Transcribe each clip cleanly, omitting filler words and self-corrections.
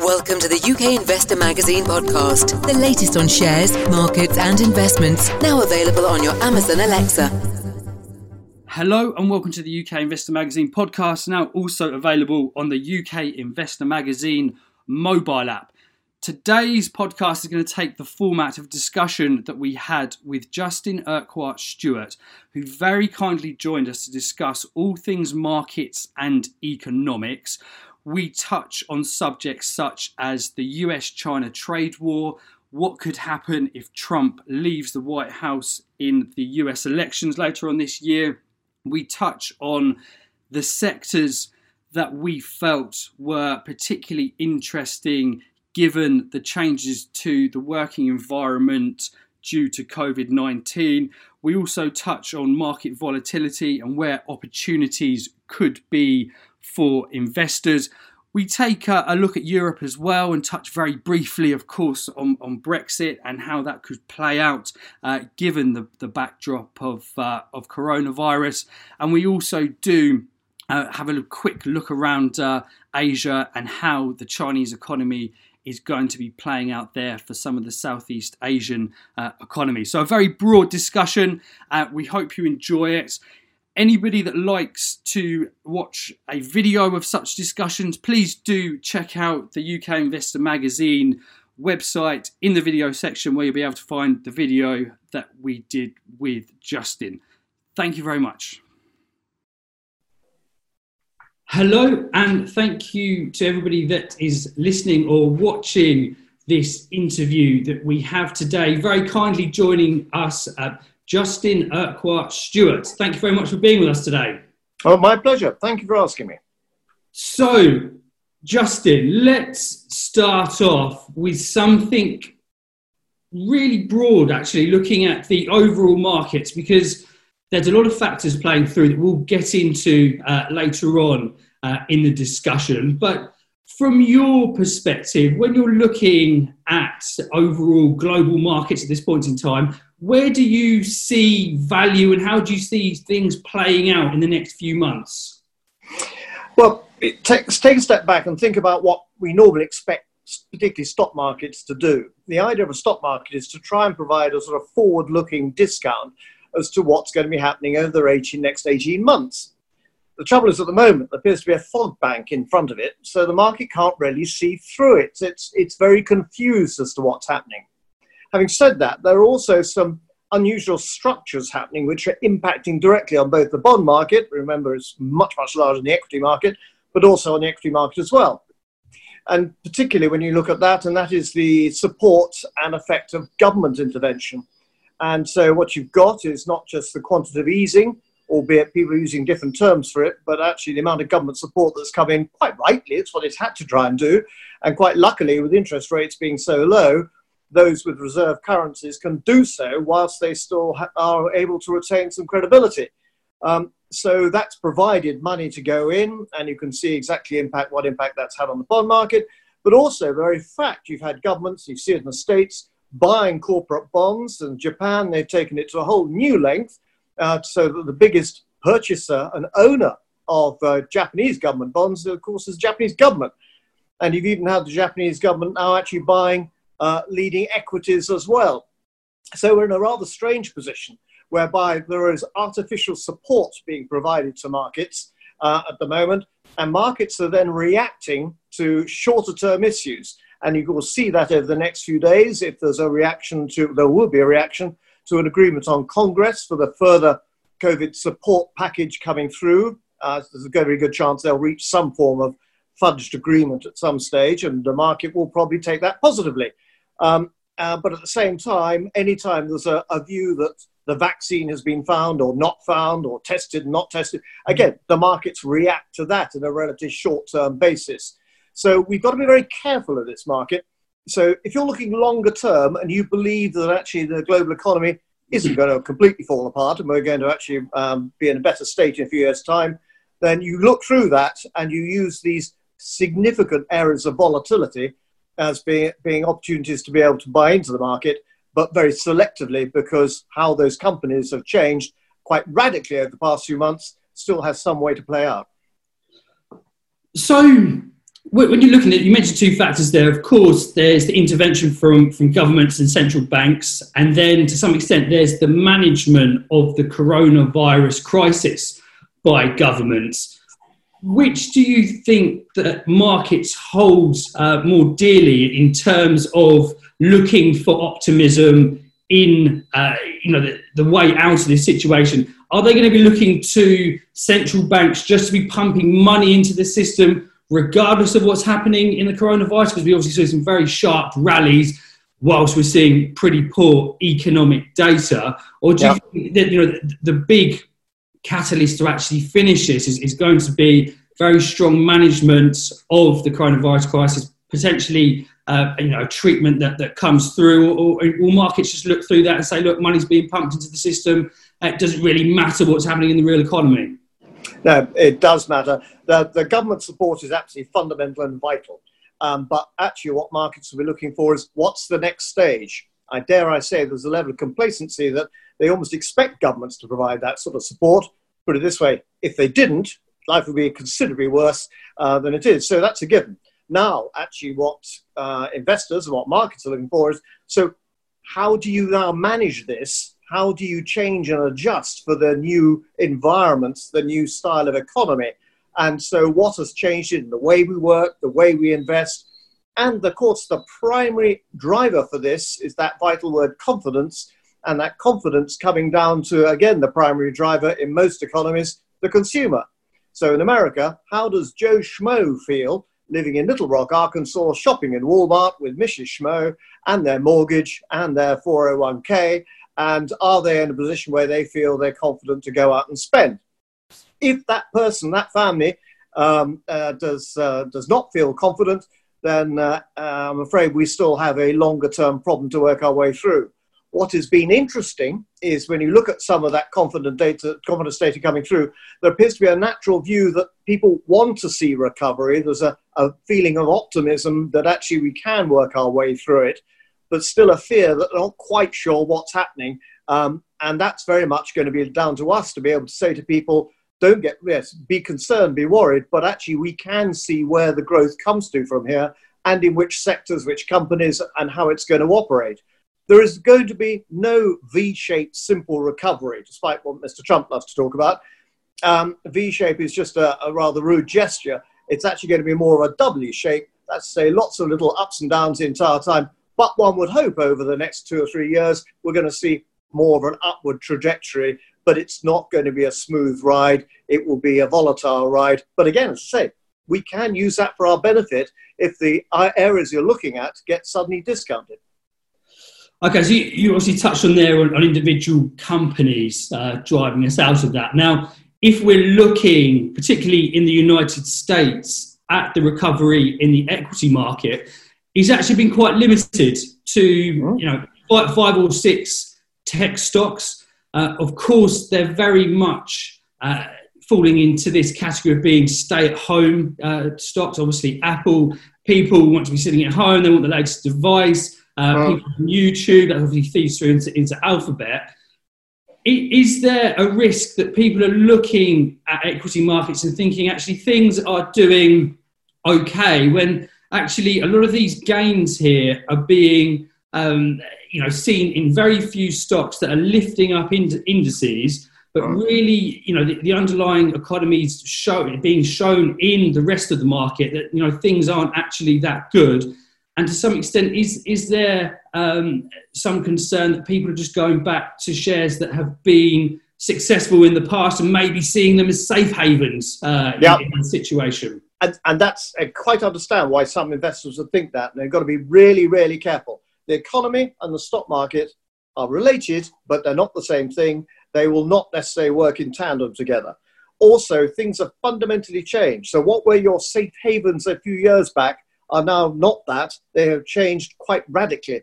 Welcome to the UK Investor Magazine podcast. The latest on shares, markets and investments. Now available on your Amazon Alexa. Hello and welcome to the UK Investor Magazine podcast. Now also available on the UK Investor Magazine mobile app. Today's podcast is going to take the format of discussion that we had with Justin Urquhart-Stewart, who very kindly joined us to discuss all things markets and economics. We touch on subjects such as the US-China trade war, what could happen if Trump leaves the White House in the US elections later on this year. We touch on the sectors that we felt were particularly interesting given the changes to the working environment due to COVID-19. We also touch on market volatility and where opportunities could be for investors. We take a look at Europe as well and touch very briefly, of course, on Brexit and how that could play out given the backdrop of coronavirus. And we also do have a quick look around Asia and how the Chinese economy is going to be playing out there for some of the Southeast Asian economies. So a very broad discussion. We hope you enjoy it. Anybody that likes to watch a video of such discussions, please do check out the UK Investor Magazine website in the video section where you'll be able to find the video that we did with Justin. Thank you very much. Hello, and thank you to everybody that is listening or watching this interview that we have today. Very kindly joining us, Justin Urquhart-Stewart. Thank you very much for being with us today. Oh, my pleasure. Thank you for asking me. So, Justin, let's start off with something really broad, actually, looking at the overall markets, because there's a lot of factors playing through that we'll get into later on in the discussion. But from your perspective, when you're looking at overall global markets at this point in time, where do you see value and how do you see things playing out in the next few months? Well, take a step back and think about what we normally expect, particularly stock markets, to do. The idea of a stock market is to try and provide a sort of forward-looking discount as to what's going to be happening over the next 18 months. The trouble is, at the moment, there appears to be a fog bank in front of it, so the market can't really see through it. It's very confused as to what's happening. Having said that, there are also some unusual structures happening which are impacting directly on both the bond market, remember it's much, much larger than the equity market, but also on the equity market as well. And particularly when you look at that, and that is the support and effect of government intervention. And so what you've got is not just the quantitative easing, albeit people are using different terms for it, but actually the amount of government support that's come in, quite rightly, it's what it's had to try and do. And quite luckily, with interest rates being so low, those with reserve currencies can do so whilst they still are able to retain some credibility. So that's provided money to go in, and you can see exactly what impact that's had on the bond market. But also the very fact you've had governments, you see it in the States, buying corporate bonds, and Japan, they've taken it to a whole new length so that the biggest purchaser and owner of Japanese government bonds, of course, is the Japanese government. And you've even had the Japanese government now actually buying leading equities as well. So we're in a rather strange position whereby there is artificial support being provided to markets at the moment, and markets are then reacting to shorter-term issues. And you will see that over the next few days, if there's a reaction to, there will be a reaction to an agreement on Congress for the further COVID support package coming through. There's a very good chance they'll reach some form of fudged agreement at some stage, and the market will probably take that positively. But at the same time, anytime there's a view that the vaccine has been found or not found or tested, not tested, again, the markets react to that in a relatively short-term basis. So we've got to be very careful of this market. So if you're looking longer term and you believe that actually the global economy isn't going to completely fall apart and we're going to actually be in a better state in a few years' time, then you look through that and you use these significant areas of volatility as being opportunities to be able to buy into the market, but very selectively, because how those companies have changed quite radically over the past few months still has some way to play out. So when you're looking at, you mentioned two factors there. Of course, there's the intervention from governments and central banks, and then to some extent, there's the management of the coronavirus crisis by governments. Which do you think that markets holds more dearly in terms of looking for optimism in the way out of this situation? Are they going to be looking to central banks just to be pumping money into the system, regardless of what's happening in the coronavirus? Because we obviously see some very sharp rallies whilst we're seeing pretty poor economic data. Or do you think that the big catalyst to actually finish this is going to be very strong management of the coronavirus crisis, potentially treatment that comes through, or will markets just look through that and say, look, money's being pumped into the system, it doesn't really matter what's happening in the real economy? No, it does matter. The government support is absolutely fundamental and vital. But actually what markets will be looking for is what's the next stage. I dare I say there's a level of complacency that they almost expect governments to provide that sort of support. Put it this way, if they didn't, life would be considerably worse than it is. So that's a given. Now, actually what investors and what markets are looking for is, so how do you now manage this? How do you change and adjust for the new environments, the new style of economy? And so what has changed in the way we work, the way we invest? And of course, the primary driver for this is that vital word confidence, and that confidence coming down to, again, the primary driver in most economies, the consumer. So in America, how does Joe Schmo feel living in Little Rock, Arkansas, shopping in Walmart with Mrs. Schmo and their mortgage and their 401k? And are they in a position where they feel they're confident to go out and spend? If that person, that family, does not feel confident, then I'm afraid we still have a longer-term problem to work our way through. What has been interesting is when you look at some of that confidence data coming through, there appears to be a natural view that people want to see recovery. There's a feeling of optimism that actually we can work our way through it, but still a fear that they're not quite sure what's happening. And that's very much going to be down to us to be able to say to people, be concerned, be worried, but actually we can see where the growth comes to from here and in which sectors, which companies, and how it's going to operate. There is going to be no V-shaped simple recovery, despite what Mr. Trump loves to talk about. V-shape is just a rather rude gesture. It's actually going to be more of a W shape. That's to say lots of little ups and downs the entire time. But one would hope over the next 2 or 3 years, we're going to see more of an upward trajectory, but it's not going to be a smooth ride. It will be a volatile ride. But again, as I say, we can use that for our benefit if the areas you're looking at get suddenly discounted. Okay, so you obviously touched on there on individual companies driving us out of that. Now, if we're looking, particularly in the United States, at the recovery in the equity market, he's actually been quite limited to, five or six tech stocks. Of course, they're very much falling into this category of being stay-at-home stocks. Obviously, Apple, people want to be sitting at home. They want the latest device. People on YouTube, that obviously feeds through into Alphabet. Is there a risk that people are looking at equity markets and thinking, actually, things are doing okay when... Actually, a lot of these gains here are being, seen in very few stocks that are lifting up indices, but really, the underlying economies being shown in the rest of the market that things aren't actually that good. And to some extent, is there some concern that people are just going back to shares that have been successful in the past and maybe seeing them as safe havens in that situation? And that's I quite understand why some investors would think that. And they've got to be really, really careful. The economy and the stock market are related, but they're not the same thing. They will not necessarily work in tandem together. Also, things have fundamentally changed. So what were your safe havens a few years back are now not that. They have changed quite radically.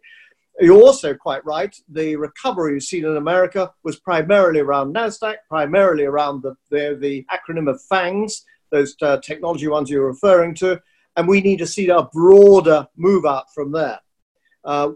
You're also quite right. The recovery you've seen in America was primarily around NASDAQ, primarily around the acronym of FANGS, those technology ones you're referring to, and we need to see a broader move out from there.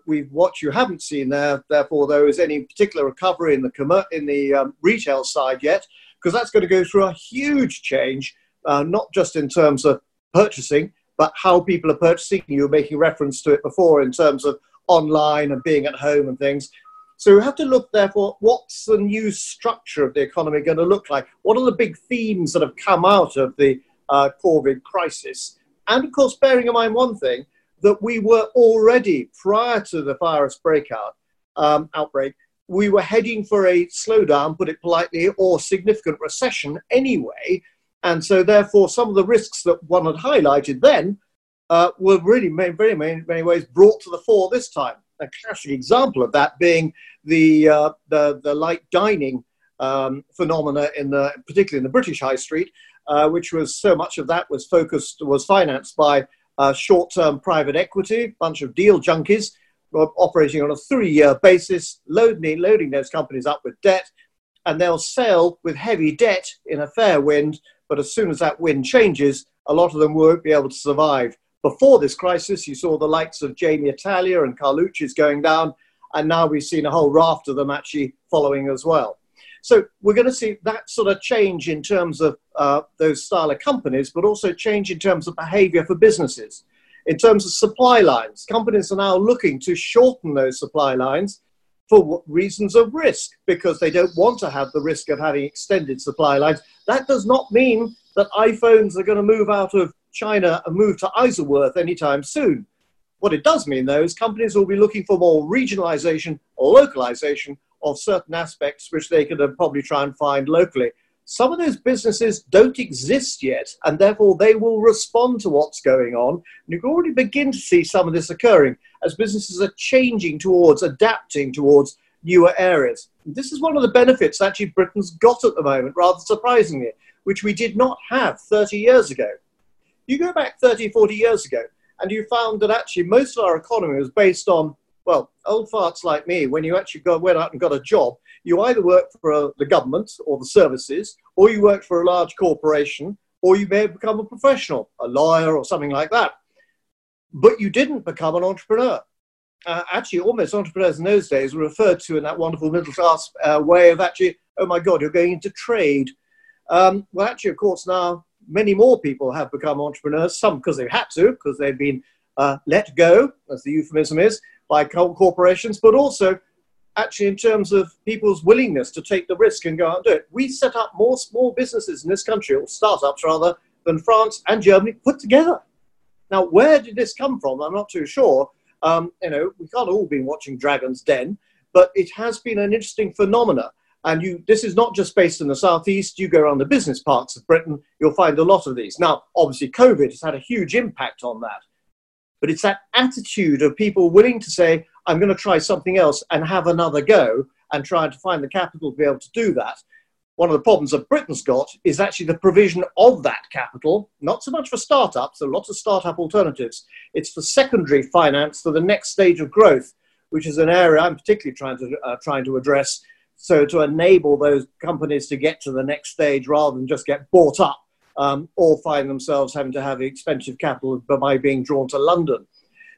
What you haven't seen there, therefore, though, is any particular recovery in the retail side yet, because that's going to go through a huge change, not just in terms of purchasing, but how people are purchasing. You were making reference to it before in terms of online and being at home and things. So we have to look, therefore, what's the new structure of the economy going to look like? What are the big themes that have come out of the COVID crisis? And, of course, bearing in mind one thing, that we were already, prior to the virus outbreak, we were heading for a slowdown, put it politely, or significant recession anyway. And so, therefore, some of the risks that one had highlighted then were really, in many ways, brought to the fore this time. A classic example of that being the light dining phenomena, particularly in the British High Street, which was so much of that was financed by short-term private equity, a bunch of deal junkies operating on a three-year basis, loading those companies up with debt, and they'll sell with heavy debt in a fair wind, but as soon as that wind changes, a lot of them won't be able to survive. Before this crisis, you saw the likes of Jamie Italia and Carlucci's going down, and now we've seen a whole raft of them actually following as well. So we're going to see that sort of change in terms of those style of companies, but also change in terms of behavior for businesses. In terms of supply lines, companies are now looking to shorten those supply lines for reasons of risk, because they don't want to have the risk of having extended supply lines. That does not mean that iPhones are going to move out of China and move to Isleworth anytime soon. What it does mean, though, is companies will be looking for more regionalization or localization of certain aspects which they could probably try and find locally. Some of those businesses don't exist yet, and therefore they will respond to what's going on. And you can already begin to see some of this occurring as businesses are changing towards, adapting towards newer areas. And this is one of the benefits actually Britain's got at the moment, rather surprisingly, which we did not have 30 years ago. You go back 30, 40 years ago, and you found that actually most of our economy was based on, well, old farts like me. When you actually went out and got a job, you either worked for the government or the services, or you worked for a large corporation, or you may have become a professional, a lawyer or something like that. But you didn't become an entrepreneur. Actually, almost entrepreneurs in those days were referred to in that wonderful middle-class way of actually, oh, my God, you're going into trade. Well, actually, of course, now, many more people have become entrepreneurs, some because they've had to, because they've been let go, as the euphemism is, by corporations, but also actually in terms of people's willingness to take the risk and go out and do it. We set up more small businesses in this country, or startups rather, than France and Germany put together. Now, where did this come from? I'm not too sure. You know, we can't all be watching Dragon's Den, but it has been an interesting phenomenon. And this is not just based in the southeast. You go around the business parks of Britain, you'll find a lot of these. Now, obviously, COVID has had a huge impact on that. But it's that attitude of people willing to say, I'm going to try something else and have another go and try to find the capital to be able to do that. One of the problems that Britain's got is actually the provision of that capital, not so much for startups, there are lots of startup alternatives. It's for secondary finance for the next stage of growth, which is an area I'm particularly trying to address. So to enable those companies to get to the next stage rather than just get bought up or find themselves having to have expensive capital by being drawn to London.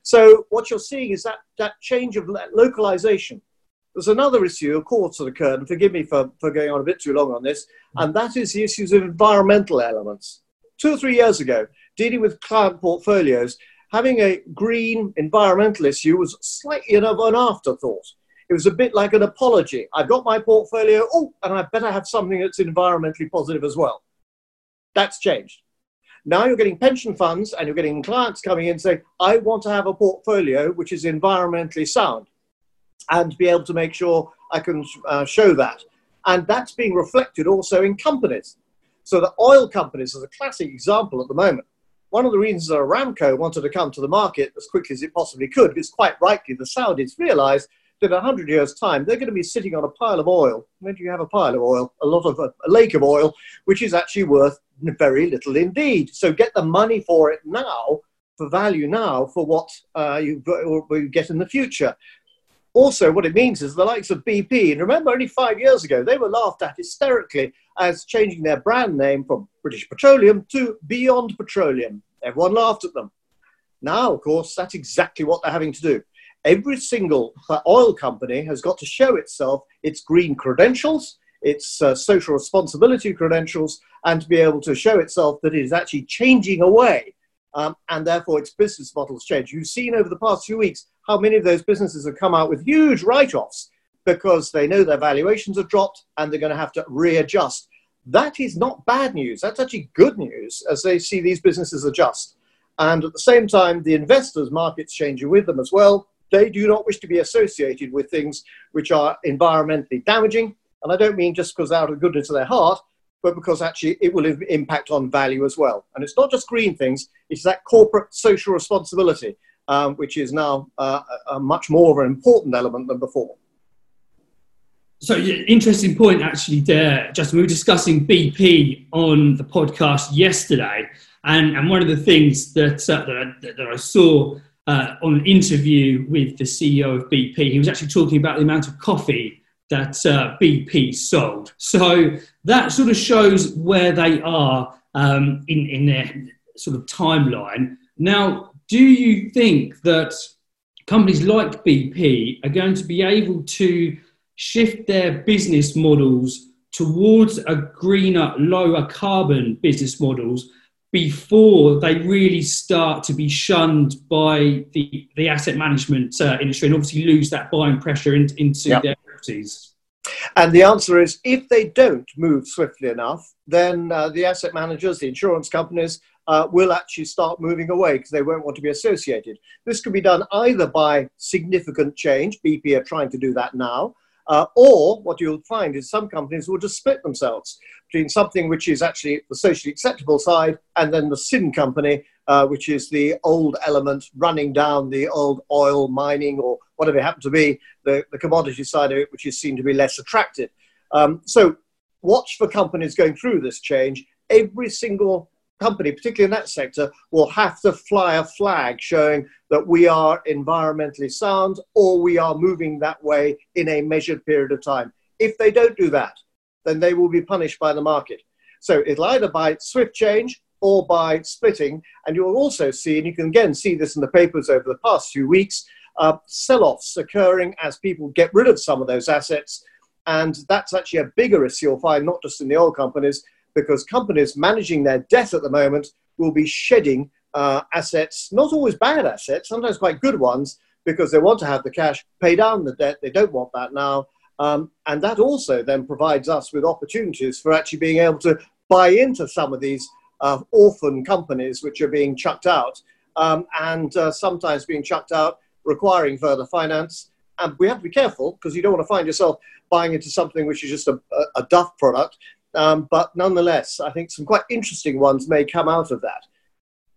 So what you're seeing is that change of localization. There's another issue, of course, that occurred, and forgive me for going on a bit too long on this, and that is the issues of environmental elements. 2 or 3 years ago, dealing with client portfolios, having a green environmental issue was slightly of an afterthought. It was a bit like an apology. I've got my portfolio, oh, and I better have something that's environmentally positive as well. That's changed. Now you're getting pension funds and you're getting clients coming in saying, I want to have a portfolio which is environmentally sound and be able to make sure I can show that. And that's being reflected also in companies. So the oil companies is a classic example at the moment. One of the reasons that Aramco wanted to come to the market as quickly as it possibly could is quite rightly the Saudis realized in 100 years' time, they're going to be sitting on a pile of oil. When do you have a pile of oil? A lake of oil, which is actually worth very little indeed. So get the money for it now, for value now, for what you get in the future. Also, what it means is the likes of BP, and remember only 5 years ago, they were laughed at hysterically as changing their brand name from British Petroleum to Beyond Petroleum. Everyone laughed at them. Now, of course, that's exactly what they're having to do. Every single oil company has got to show itself its green credentials, its social responsibility credentials, and to be able to show itself that it is actually changing away and therefore its business models change. You've seen over the past few weeks how many of those businesses have come out with huge write-offs because they know their valuations have dropped and they're going to have to readjust. That is not bad news. That's actually good news as they see these businesses adjust. And at the same time, the investors' markets changing with them as well. They do not wish to be associated with things which are environmentally damaging. And I don't mean just because out of goodness of their heart, but because actually it will impact on value as well. And it's not just green things, it's that corporate social responsibility, which is now a much more of an important element than before. So interesting point actually there, Justin. We were discussing BP on the podcast yesterday. And one of the things that, that I saw on an interview with the CEO of BP, he was actually talking about the amount of coffee that BP sold. So that sort of shows where they are in their sort of timeline. Now, do you think that companies like BP are going to be able to shift their business models towards a greener, lower carbon business models before they really start to be shunned by the asset management industry and obviously lose that buying pressure into their properties? And the answer is, if they don't move swiftly enough, then the asset managers, the insurance companies, will actually start moving away because they won't want to be associated. This could be done either by significant change, BP are trying to do that now, or what you'll find is some companies will just split themselves between something which is actually the socially acceptable side and then the sin company, which is the old element running down the old oil mining or whatever it happened to be, the commodity side of it, which is seen to be less attractive. So watch for companies going through this change. Every single company, particularly in that sector, will have to fly a flag showing that we are environmentally sound or we are moving that way in a measured period of time. If they don't do that, then they will be punished by the market. So it'll either by swift change or by splitting. And you'll also see, and you can again see this in the papers over the past few weeks, sell-offs occurring as people get rid of some of those assets. And that's actually a bigger issue you'll find, not just in the oil companies, because companies managing their debt at the moment will be shedding assets, not always bad assets, sometimes quite good ones, because they want to have the cash, pay down the debt. They don't want that now. And that also then provides us with opportunities for actually being able to buy into some of these orphan companies which are being chucked out and sometimes being chucked out, requiring further finance. And we have to be careful because you don't want to find yourself buying into something which is just a duff product. But nonetheless, I think some quite interesting ones may come out of that.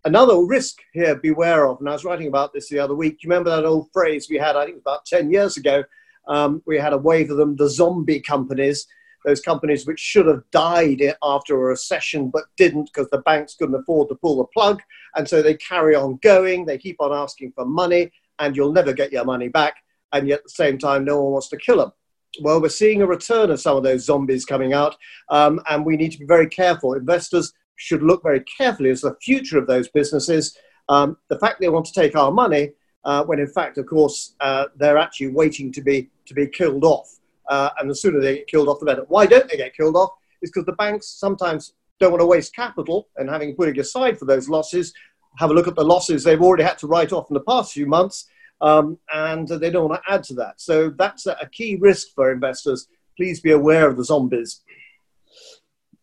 Another risk here, beware of, and I was writing about this the other week. You remember that old phrase we had, I think about 10 years ago, we had a wave of them, the zombie companies, those companies which should have died after a recession but didn't because the banks couldn't afford to pull the plug. And so they carry on going, they keep on asking for money, and you'll never get your money back. And yet at the same time, no one wants to kill them. Well, we're seeing a return of some of those zombies coming out, and we need to be very careful. Investors should look very carefully as the future of those businesses. The fact they want to take our money, when in fact, of course, they're actually waiting to be killed off. And the sooner they get killed off, the better. Why don't they get killed off? It's because the banks sometimes don't want to waste capital, and having put it aside for those losses, have a look at the losses they've already had to write off in the past few months. And they don't want to add to that. So that's a key risk for investors. Please be aware of the zombies.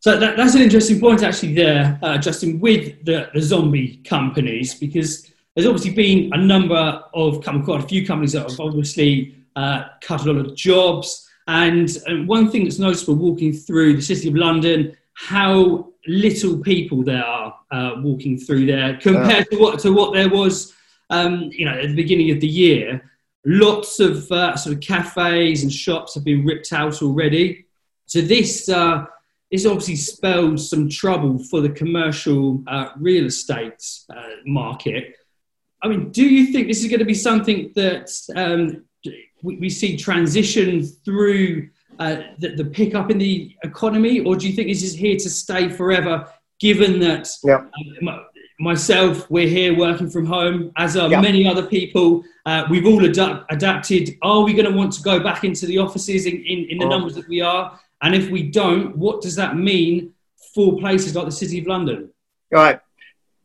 So that's an interesting point actually there, Justin, with the zombie companies, because there's obviously been a number of, quite a few companies that have obviously cut a lot of jobs. And one thing that's noticeable walking through the City of London, how little people there are walking through there compared to what there was at the beginning of the year. Lots of sort of cafes and shops have been ripped out already. So this obviously spells some trouble for the commercial real estate market. I mean, do you think this is going to be something that we see transition through the pickup in the economy, or do you think this is here to stay forever, given that... Yeah. Myself, we're here working from home, as are many other people. We've all adapted. Are we going to want to go back into the offices in the numbers that we are? And if we don't, what does that mean for places like the City of London? All right.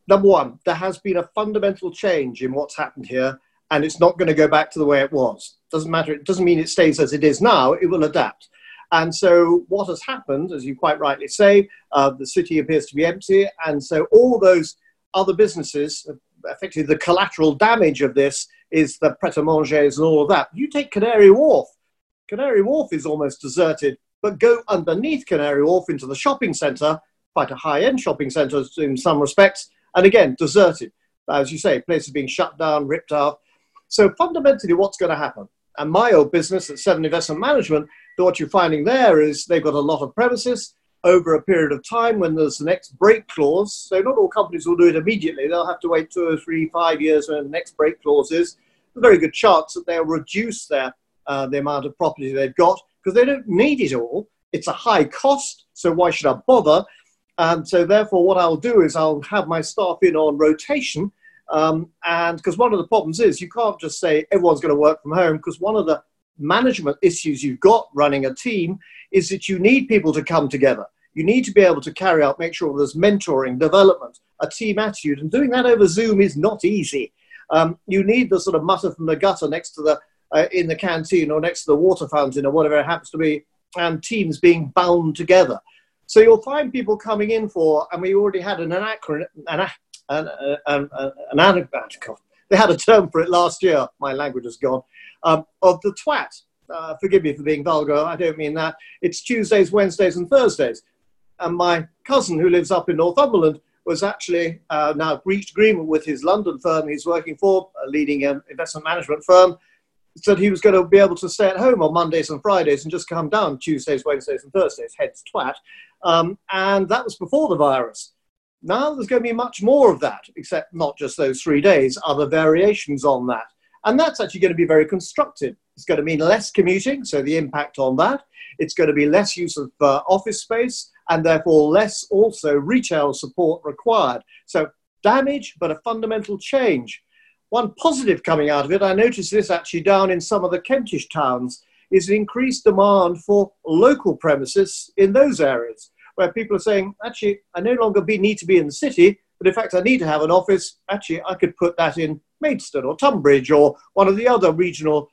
number one, there has been a fundamental change in what's happened here, and it's not going to go back to the way it was. Doesn't matter. It doesn't mean it stays as it is now. It will adapt. And so what has happened, as you quite rightly say, the city appears to be empty. And so all those other businesses, effectively the collateral damage of this is the pret-a-mangers and all of that. You take Canary Wharf. Canary Wharf is almost deserted, but go underneath Canary Wharf into the shopping centre, quite a high-end shopping centre in some respects, and again, deserted. As you say, places being shut down, ripped off. So fundamentally, what's going to happen? And my old business at Seven Investment Management, what you're finding there is they've got a lot of premises over a period of time when there's the next break clause. So not all companies will do it immediately. They'll have to wait 2 or 3, 5 years when the next break clause is. A very good chance that they'll reduce the amount of property they've got because they don't need it all. It's a high cost, so why should I bother? And so therefore what I'll do is I'll have my staff in on rotation. And because one of the problems is you can't just say everyone's going to work from home, because one of the management issues you've got running a team is that you need people to come together. You need to be able to carry out, make sure there's mentoring, development, a team attitude, and doing that over Zoom is not easy. You need the sort of mutter from the gutter next to the in the canteen or next to the water fountain or whatever it happens to be, and teams being bound together. So you'll find people coming in for, and we already had an anachronism. They had a term for it last year. My language has gone. Of the twat. Forgive me for being vulgar. I don't mean that. It's Tuesdays, Wednesdays, and Thursdays. And my cousin, who lives up in Northumberland, was actually now reached agreement with his London firm he's working for, a leading investment management firm, said he was going to be able to stay at home on Mondays and Fridays and just come down Tuesdays, Wednesdays, and Thursdays, hence twat. And that was before the virus. Now there's going to be much more of that, except not just those 3 days, other variations on that. And that's actually going to be very constructive. It's going to mean less commuting, so the impact on that. It's going to be less use of office space and therefore less also retail support required. So damage, but a fundamental change. One positive coming out of it, I noticed this actually down in some of the Kentish towns, is an increased demand for local premises in those areas, where people are saying, actually, I no longer need to be in the city, but in fact, I need to have an office. Actually, I could put that in Maidstone or Tunbridge or one of the other regional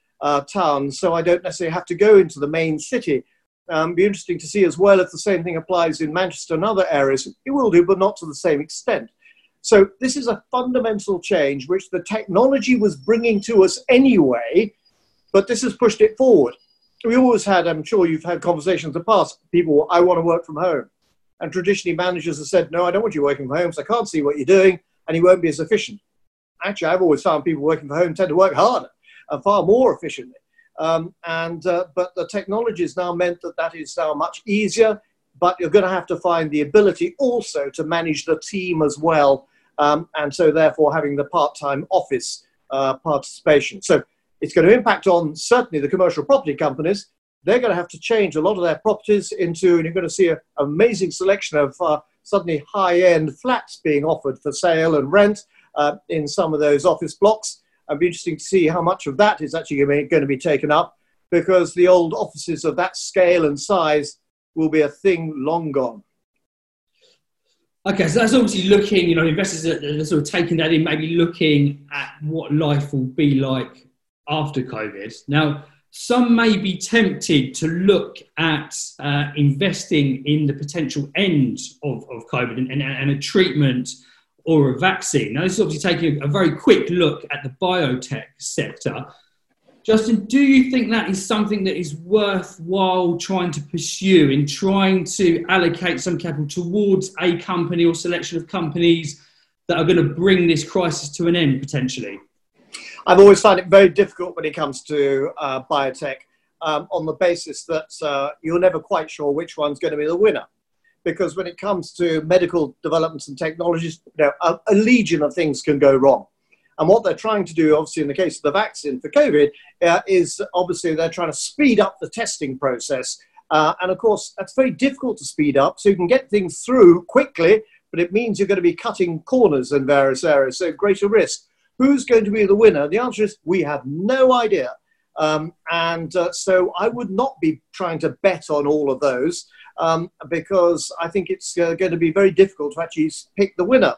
towns, so I don't necessarily have to go into the main city. Be interesting to see as well if the same thing applies in Manchester and other areas. It will do, but not to the same extent. So this is a fundamental change, which the technology was bringing to us anyway, but this has pushed it forward. We always had, I'm sure you've had conversations in the past, people, I want to work from home. And traditionally managers have said, no, I don't want you working from home, so I can't see what you're doing, and you won't be as efficient. Actually, I've always found people working from home tend to work harder and far more efficiently. But the technology has now meant that that is now much easier, but you're going to have to find the ability also to manage the team as well, and so therefore having the part-time office participation. So it's going to impact on certainly the commercial property companies. They're going to have to change a lot of their properties into, and you're going to see an amazing selection of suddenly high-end flats being offered for sale and rent in some of those office blocks. It'll be interesting to see how much of that is actually going to be taken up, because the old offices of that scale and size will be a thing long gone. Okay, so that's obviously looking, you know, investors are sort of taking that in, maybe looking at what life will be like after COVID. Now, some may be tempted to look at investing in the potential end of COVID and a treatment or a vaccine. Now, this is obviously taking a very quick look at the biotech sector. Justin, do you think that is something that is worthwhile trying to pursue in trying to allocate some capital towards a company or selection of companies that are going to bring this crisis to an end, potentially? I've always found it very difficult when it comes to biotech on the basis that you're never quite sure which one's going to be the winner. Because when it comes to medical developments and technologies, you know, a legion of things can go wrong. And what they're trying to do, obviously, in the case of the vaccine for COVID, is obviously they're trying to speed up the testing process. And of course, that's very difficult to speed up. So you can get things through quickly, but it means you're going to be cutting corners in various areas, so greater risk. Who's going to be the winner? The answer is we have no idea. So I would not be trying to bet on all of those because I think it's going to be very difficult to actually pick the winner.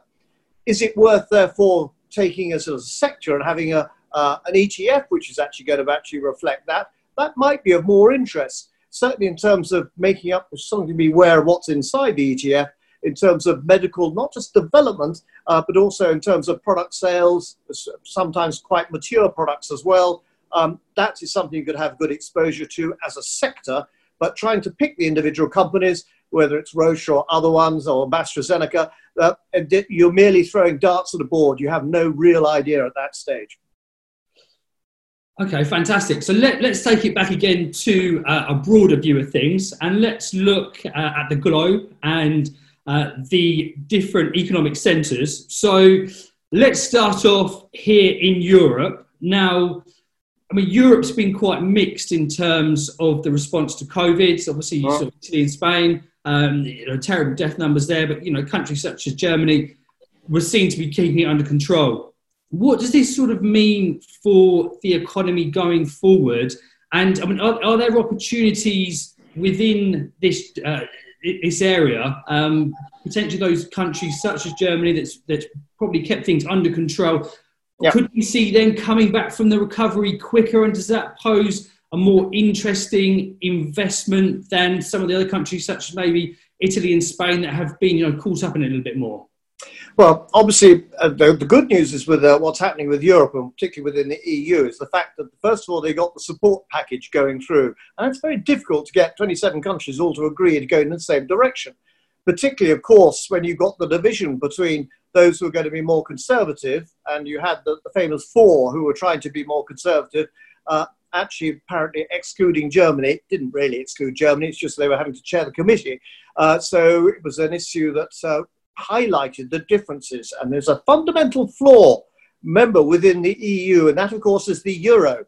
Is it worth, therefore, taking a sort of sector and having a, an ETF, which is actually going to actually reflect that? That might be of more interest, certainly in terms of making up something to be aware of what's inside the ETF, in terms of medical, not just development, but also in terms of product sales, sometimes quite mature products as well. That is something you could have good exposure to as a sector, but trying to pick the individual companies, whether it's Roche or other ones or AstraZeneca, you're merely throwing darts at the board. You have no real idea at that stage. Okay, fantastic. So let's take it back again to a broader view of things, and let's look at the globe and the different economic centres. So let's start off here in Europe. Now, I mean, Europe's been quite mixed in terms of the response to COVID. So obviously, you saw Italy and Spain, terrible death numbers there, but, you know, countries such as Germany were seen to be keeping it under control. What does this sort of mean for the economy going forward? And I mean, are there opportunities within this this area, potentially those countries such as Germany that's probably kept things under control? Yeah. Could we see them coming back from the recovery quicker? And does that pose a more interesting investment than some of the other countries such as maybe Italy and Spain that have been, you know, caught up in it a little bit more? Well, obviously, the good news is with what's happening with Europe, and particularly within the EU, is the fact that, first of all, they got the support package going through. And it's very difficult to get 27 countries all to agree and go in the same direction, particularly, of course, when you've got the division between those who are going to be more conservative, and you had the famous four who were trying to be more conservative, actually apparently excluding Germany. It didn't really exclude Germany, it's just they were having to chair the committee. So it was an issue that highlighted the differences, and there's a fundamental flaw, remember, within the EU, and that, of course, is the euro.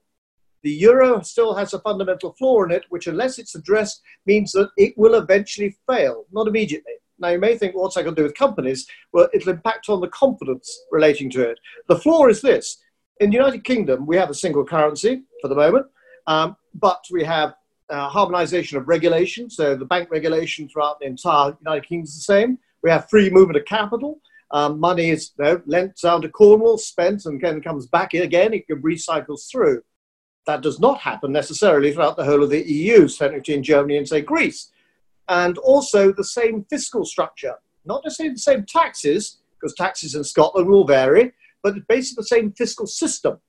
The euro still has a fundamental flaw in it, which, unless it's addressed, means that it will eventually fail, not immediately. Now, you may think, well, what's that going to do with companies? Well, it'll impact on the confidence relating to it. The flaw is this. In the United Kingdom, we have a single currency for the moment, but we have harmonisation of regulation, so the bank regulation throughout the entire United Kingdom is the same. We have free movement of capital. Money is lent down to Cornwall, spent, and then comes back in again. It can recycles through. That does not happen necessarily throughout the whole of the EU, certainly in Germany and, say, Greece. And also the same fiscal structure. Not necessarily the same taxes, because taxes in Scotland will vary, but it's basically the same fiscal system.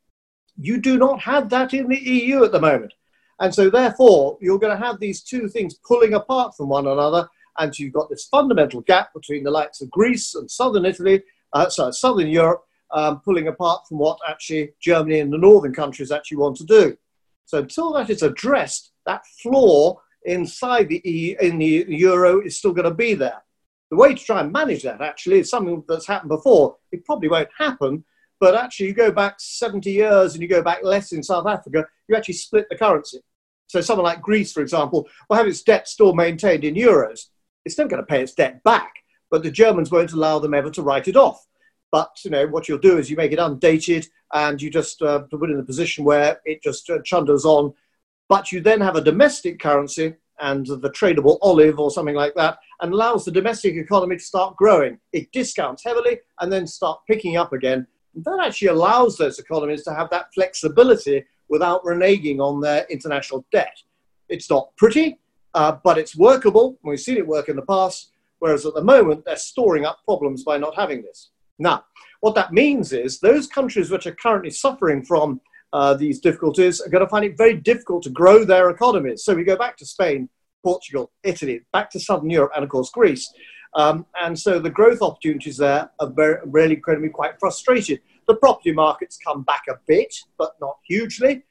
You do not have that in the EU at the moment. And so, therefore, you're going to have these two things pulling apart from one another. And you've got this fundamental gap between the likes of Greece and southern Italy, southern Europe, pulling apart from what actually Germany and the northern countries actually want to do. So until that is addressed, that flaw inside the EU, in the euro, is still going to be there. The way to try and manage that, actually, is something that's happened before. It probably won't happen, but actually you go back 70 years and you go back less in South Africa, you actually split the currency. So someone like Greece, for example, will have its debt still maintained in euros. It's not going to pay its debt back, but the Germans won't allow them ever to write it off. But, you know, what you'll do is you make it undated and you just put it in a position where it just chunders on. But you then have a domestic currency and the tradable olive or something like that, and allows the domestic economy to start growing. It discounts heavily and then start picking up again. And that actually allows those economies to have that flexibility without reneging on their international debt. It's not pretty. But it's workable, and we've seen it work in the past, whereas at the moment they're storing up problems by not having this. Now, what that means is those countries which are currently suffering from these difficulties are going to find it very difficult to grow their economies. So we go back to Spain, Portugal, Italy, back to southern Europe, and of course Greece. And so the growth opportunities there are really going to be quite frustrated. The property markets come back a bit, but not hugely.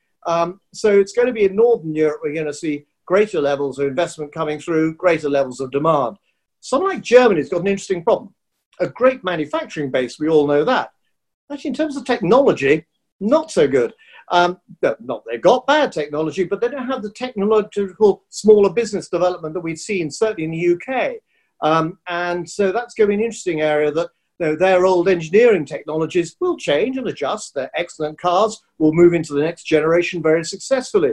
So it's going to be in northern Europe we're going to see greater levels of investment coming through, greater levels of demand. Something like Germany's got an interesting problem. A great manufacturing base, we all know that. Actually, in terms of technology, not so good. Not they've got bad technology, but they don't have the technological smaller business development that we've seen, certainly in the UK. And so that's going to be an interesting area that, you know, their old engineering technologies will change and adjust. Their excellent cars will move into the next generation very successfully.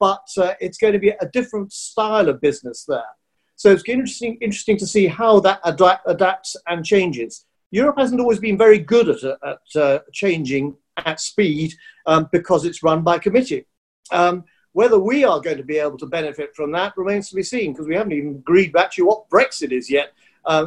But it's going to be a different style of business there. So it's interesting to see how that adapts and changes. Europe hasn't always been very good at changing at speed because it's run by committee. Whether we are going to be able to benefit from that remains to be seen, because we haven't even agreed actually what Brexit is yet.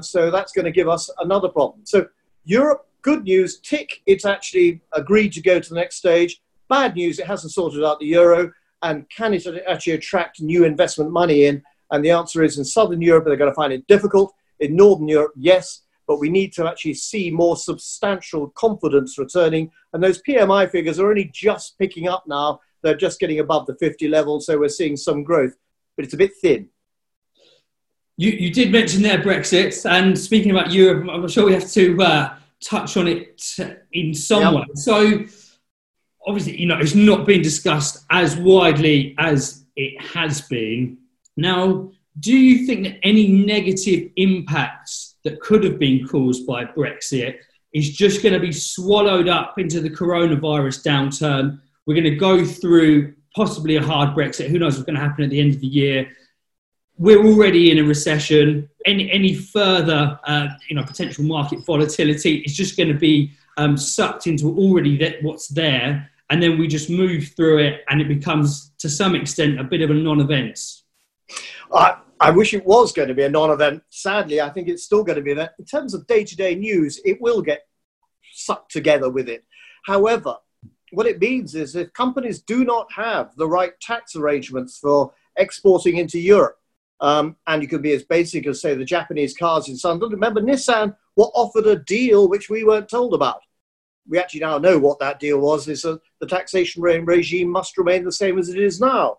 So that's going to give us another problem. So Europe, good news, tick, it's actually agreed to go to the next stage. Bad news, it hasn't sorted out the euro, and can it actually attract new investment money in? And the answer is, in Southern Europe, they're going to find it difficult. In Northern Europe, yes, but we need to actually see more substantial confidence returning. And those PMI figures are only just picking up now. They're just getting above the 50 level, so we're seeing some growth, but it's a bit thin. You did mention there Brexit, and speaking about Europe, I'm sure we have to touch on it in some way. So, obviously, you know, it's not been discussed as widely as it has been. Now, do you think that any negative impacts that could have been caused by Brexit is just going to be swallowed up into the coronavirus downturn? We're going to go through possibly a hard Brexit. Who knows what's going to happen at the end of the year? We're already in a recession. Any further potential market volatility is just going to be sucked into already what's there, and then we just move through it, and it becomes, to some extent, a bit of a non-event. I wish it was going to be a non-event. Sadly, I think it's still going to be that. In terms of day-to-day news, it will get sucked together with it. However, what it means is if companies do not have the right tax arrangements for exporting into Europe, and you could be as basic as, say, the Japanese cars in Sunderland. Remember, Nissan were offered a deal which we weren't told about. We actually now know what that deal was. Is that the taxation regime must remain the same as it is now,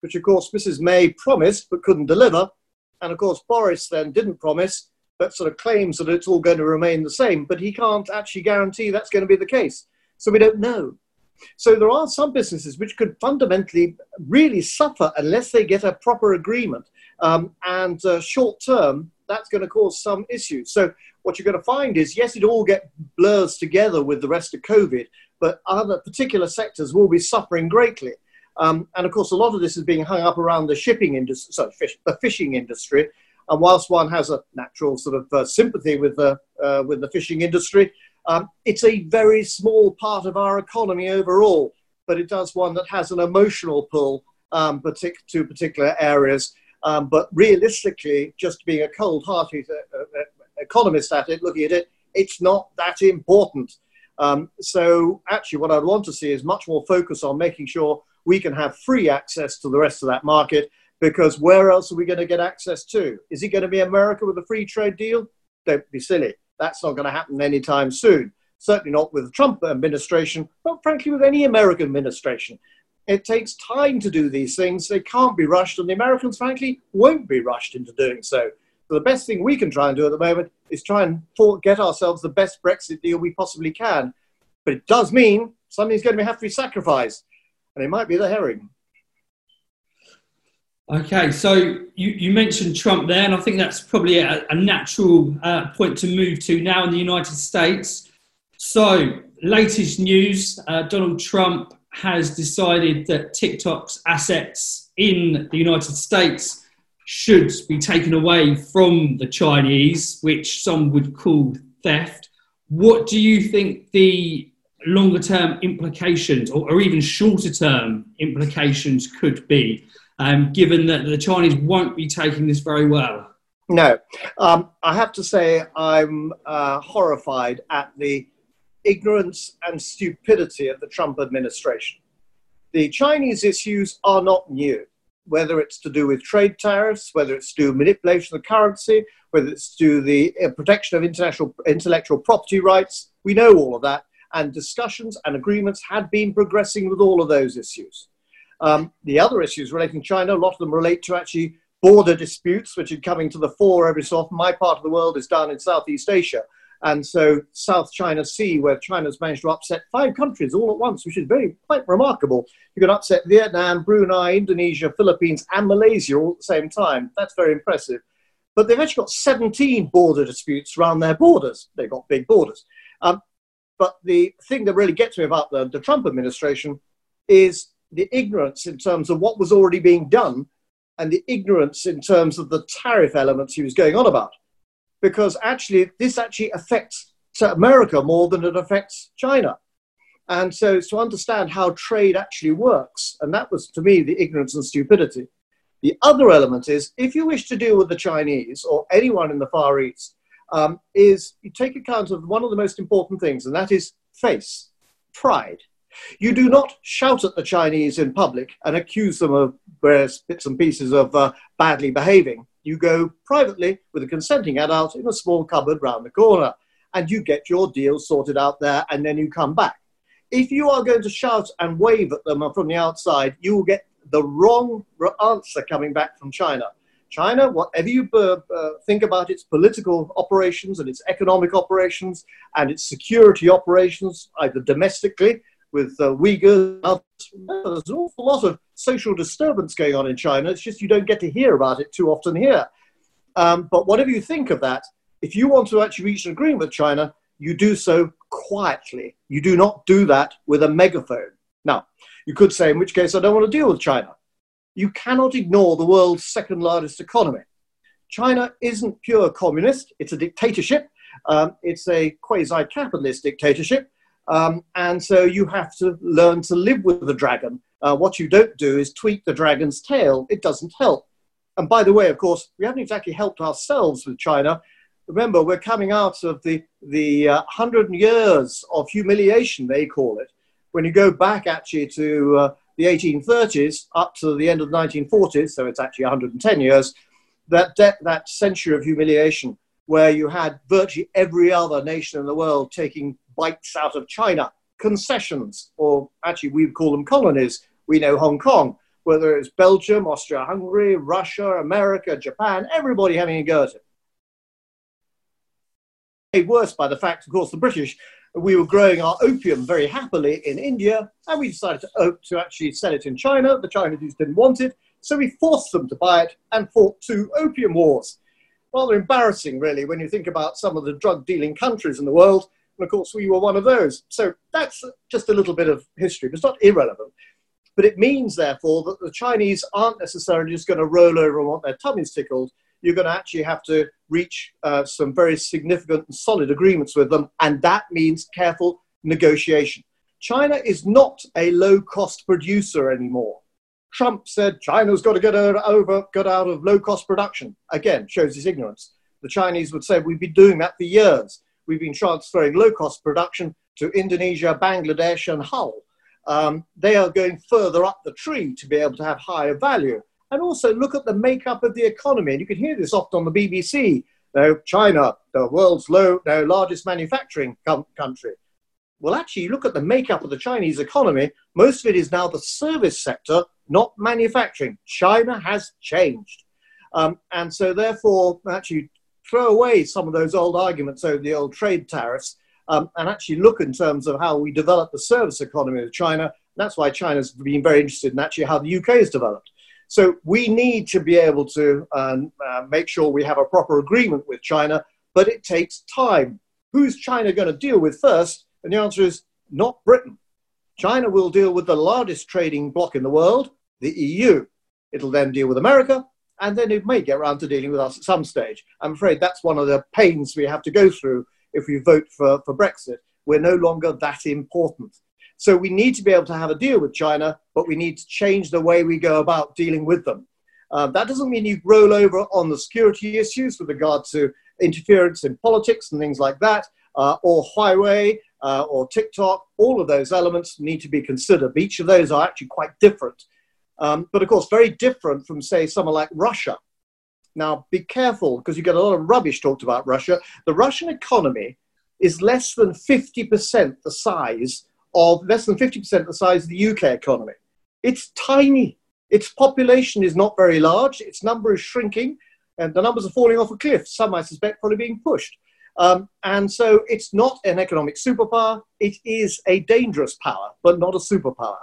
which, of course, Mrs. May promised but couldn't deliver. And, of course, Boris then didn't promise, but sort of claims that it's all going to remain the same. But he can't actually guarantee that's going to be the case. So we don't know. So there are some businesses which could fundamentally really suffer unless they get a proper agreement. And short term, that's going to cause some issues. So what you're going to find is, yes, it all blurs together with the rest of COVID, but other particular sectors will be suffering greatly. And of course, a lot of this is being hung up around the fishing industry. And whilst one has a natural sort of sympathy with the fishing industry, it's a very small part of our economy overall, but it does one that has an emotional pull to particular areas. But realistically, just being a cold-hearted economist looking at it, it's not that important. So actually what I'd want to see is much more focus on making sure we can have free access to the rest of that market, because where else are we going to get access to? Is it going to be America with a free trade deal? Don't be silly. That's not going to happen anytime soon. Certainly not with the Trump administration, but frankly with any American administration. It takes time to do these things. They can't be rushed, and the Americans, frankly, won't be rushed into doing so. So the best thing we can try and do at the moment is try and get ourselves the best Brexit deal we possibly can. But it does mean something's going to have to be sacrificed, and it might be the herring. Okay, so you mentioned Trump there, and I think that's probably a natural point to move to now in the United States. So, latest news, Donald Trump has decided that TikTok's assets in the United States should be taken away from the Chinese, which some would call theft. What do you think the longer-term implications or even shorter-term implications could be, given that the Chinese won't be taking this very well? No. I have to say I'm horrified at the ignorance and stupidity of the Trump administration. The Chinese issues are not new, whether it's to do with trade tariffs, whether it's to do with manipulation of the currency, whether it's to the protection of international intellectual property rights. We know all of that, and discussions and agreements had been progressing with all of those issues. The other issues relating to China, a lot of them relate to actually border disputes, which are coming to the fore every so often. My part of the world is down in Southeast Asia. And so South China Sea, where China's managed to upset 5 countries all at once, which is quite remarkable. You can upset Vietnam, Brunei, Indonesia, Philippines, and Malaysia all at the same time. That's very impressive. But they've actually got 17 border disputes around their borders. They've got big borders. But the thing that really gets me about the Trump administration is the ignorance in terms of what was already being done, and the ignorance in terms of the tariff elements he was going on about. Because actually, this affects America more than it affects China. And so it's to understand how trade actually works. And that was, to me, the ignorance and stupidity. The other element is, if you wish to deal with the Chinese or anyone in the Far East, is you take account of one of the most important things, and that is face, pride. You do not shout at the Chinese in public and accuse them of various bits and pieces of badly behaving. You go privately with a consenting adult in a small cupboard round the corner, and you get your deal sorted out there, and then you come back. If you are going to shout and wave at them from the outside, you will get the wrong answer coming back from China. China, whatever you think about its political operations and its economic operations and its security operations, either domestically with Uyghurs, there's an awful lot of social disturbance going on in China. It's just you don't get to hear about it too often here. But whatever you think of that, if you want to actually reach an agreement with China, you do so quietly. You do not do that with a megaphone. Now, you could say, in which case, I don't want to deal with China. You cannot ignore the world's second largest economy. China isn't pure communist. It's a dictatorship. It's a quasi-capitalist dictatorship. And so you have to learn to live with the dragon. What you don't do is tweak the dragon's tail. It doesn't help. And by the way, of course, we haven't exactly helped ourselves with China. Remember, we're coming out of the 100 years of humiliation, they call it. When you go back actually to the 1830s up to the end of the 1940s, so it's actually 110 years, that century of humiliation where you had virtually every other nation in the world taking bites out of China, concessions, or actually we would call them colonies. We know Hong Kong, whether it's Belgium, Austria-Hungary, Russia, America, Japan, everybody having a go at it. Made worse by the fact, of course, the British, we were growing our opium very happily in India, and we decided to actually sell it in China. The Chinese didn't want it, so we forced them to buy it and fought 2 opium wars. Rather embarrassing, really, when you think about some of the drug-dealing countries in the world. And of course, we were one of those. So that's just a little bit of history, but it's not irrelevant. But it means, therefore, that the Chinese aren't necessarily just going to roll over and want their tummies tickled. You're going to actually have to reach some very significant and solid agreements with them. And that means careful negotiation. China is not a low-cost producer anymore. Trump said China's got to get out of low-cost production. Again, shows his ignorance. The Chinese would say we've been doing that for years. We've been transferring low-cost production to Indonesia, Bangladesh, and Hull. They are going further up the tree to be able to have higher value. And also look at the makeup of the economy. And you can hear this often on the BBC. Now, China, the world's largest manufacturing country. Well, actually, look at the makeup of the Chinese economy. Most of it is now the service sector, not manufacturing. China has changed. And so, therefore, actually, throw away some of those old arguments over the old trade tariffs and actually look in terms of how we develop the service economy of China. And that's why China's been very interested in actually how the UK has developed. So we need to be able to make sure we have a proper agreement with China, but it takes time. Who's China going to deal with first? And the answer is not Britain. China will deal with the largest trading bloc in the world, the EU. It'll then deal with America, and then it may get around to dealing with us at some stage. I'm afraid that's one of the pains we have to go through if we vote for Brexit. We're no longer that important. So we need to be able to have a deal with China, but we need to change the way we go about dealing with them. That doesn't mean you roll over on the security issues with regard to interference in politics and things like that, or Huawei, or TikTok. All of those elements need to be considered. Each of those are actually quite different. But of course, very different from, say, someone like Russia. Now, be careful, because you get a lot of rubbish talked about Russia. The Russian economy is less than 50% the size of, the UK economy. It's tiny. Its population is not very large. Its number is shrinking, and the numbers are falling off a cliff. Some, I suspect, probably being pushed. And so it's not an economic superpower. It is a dangerous power, but not a superpower.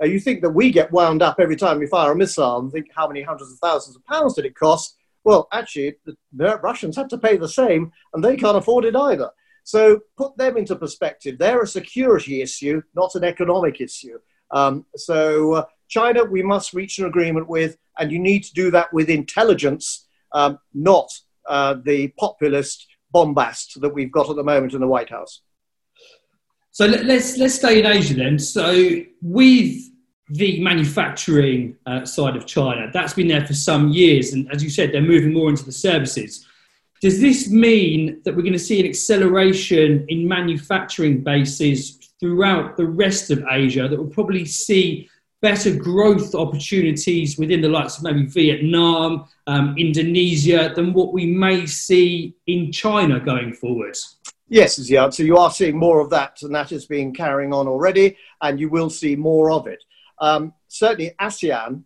You think that we get wound up every time we fire a missile and think how many hundreds of thousands of pounds did it cost? Well, actually, the Russians had to pay the same, and they can't afford it either. So put them into perspective. They're a security issue, not an economic issue. So China, we must reach an agreement with, and you need to do that with intelligence, not the populist bombast that we've got at the moment in the White House. So let's stay in Asia then. So with the manufacturing side of China, that's been there for some years. And as you said, they're moving more into the services. Does this mean that we're going to see an acceleration in manufacturing bases throughout the rest of Asia that will probably see better growth opportunities within the likes of maybe Vietnam, Indonesia, than what we may see in China going forward? Yes, is the answer. You are seeing more of that, and that has been carrying on already, and you will see more of it. Certainly ASEAN,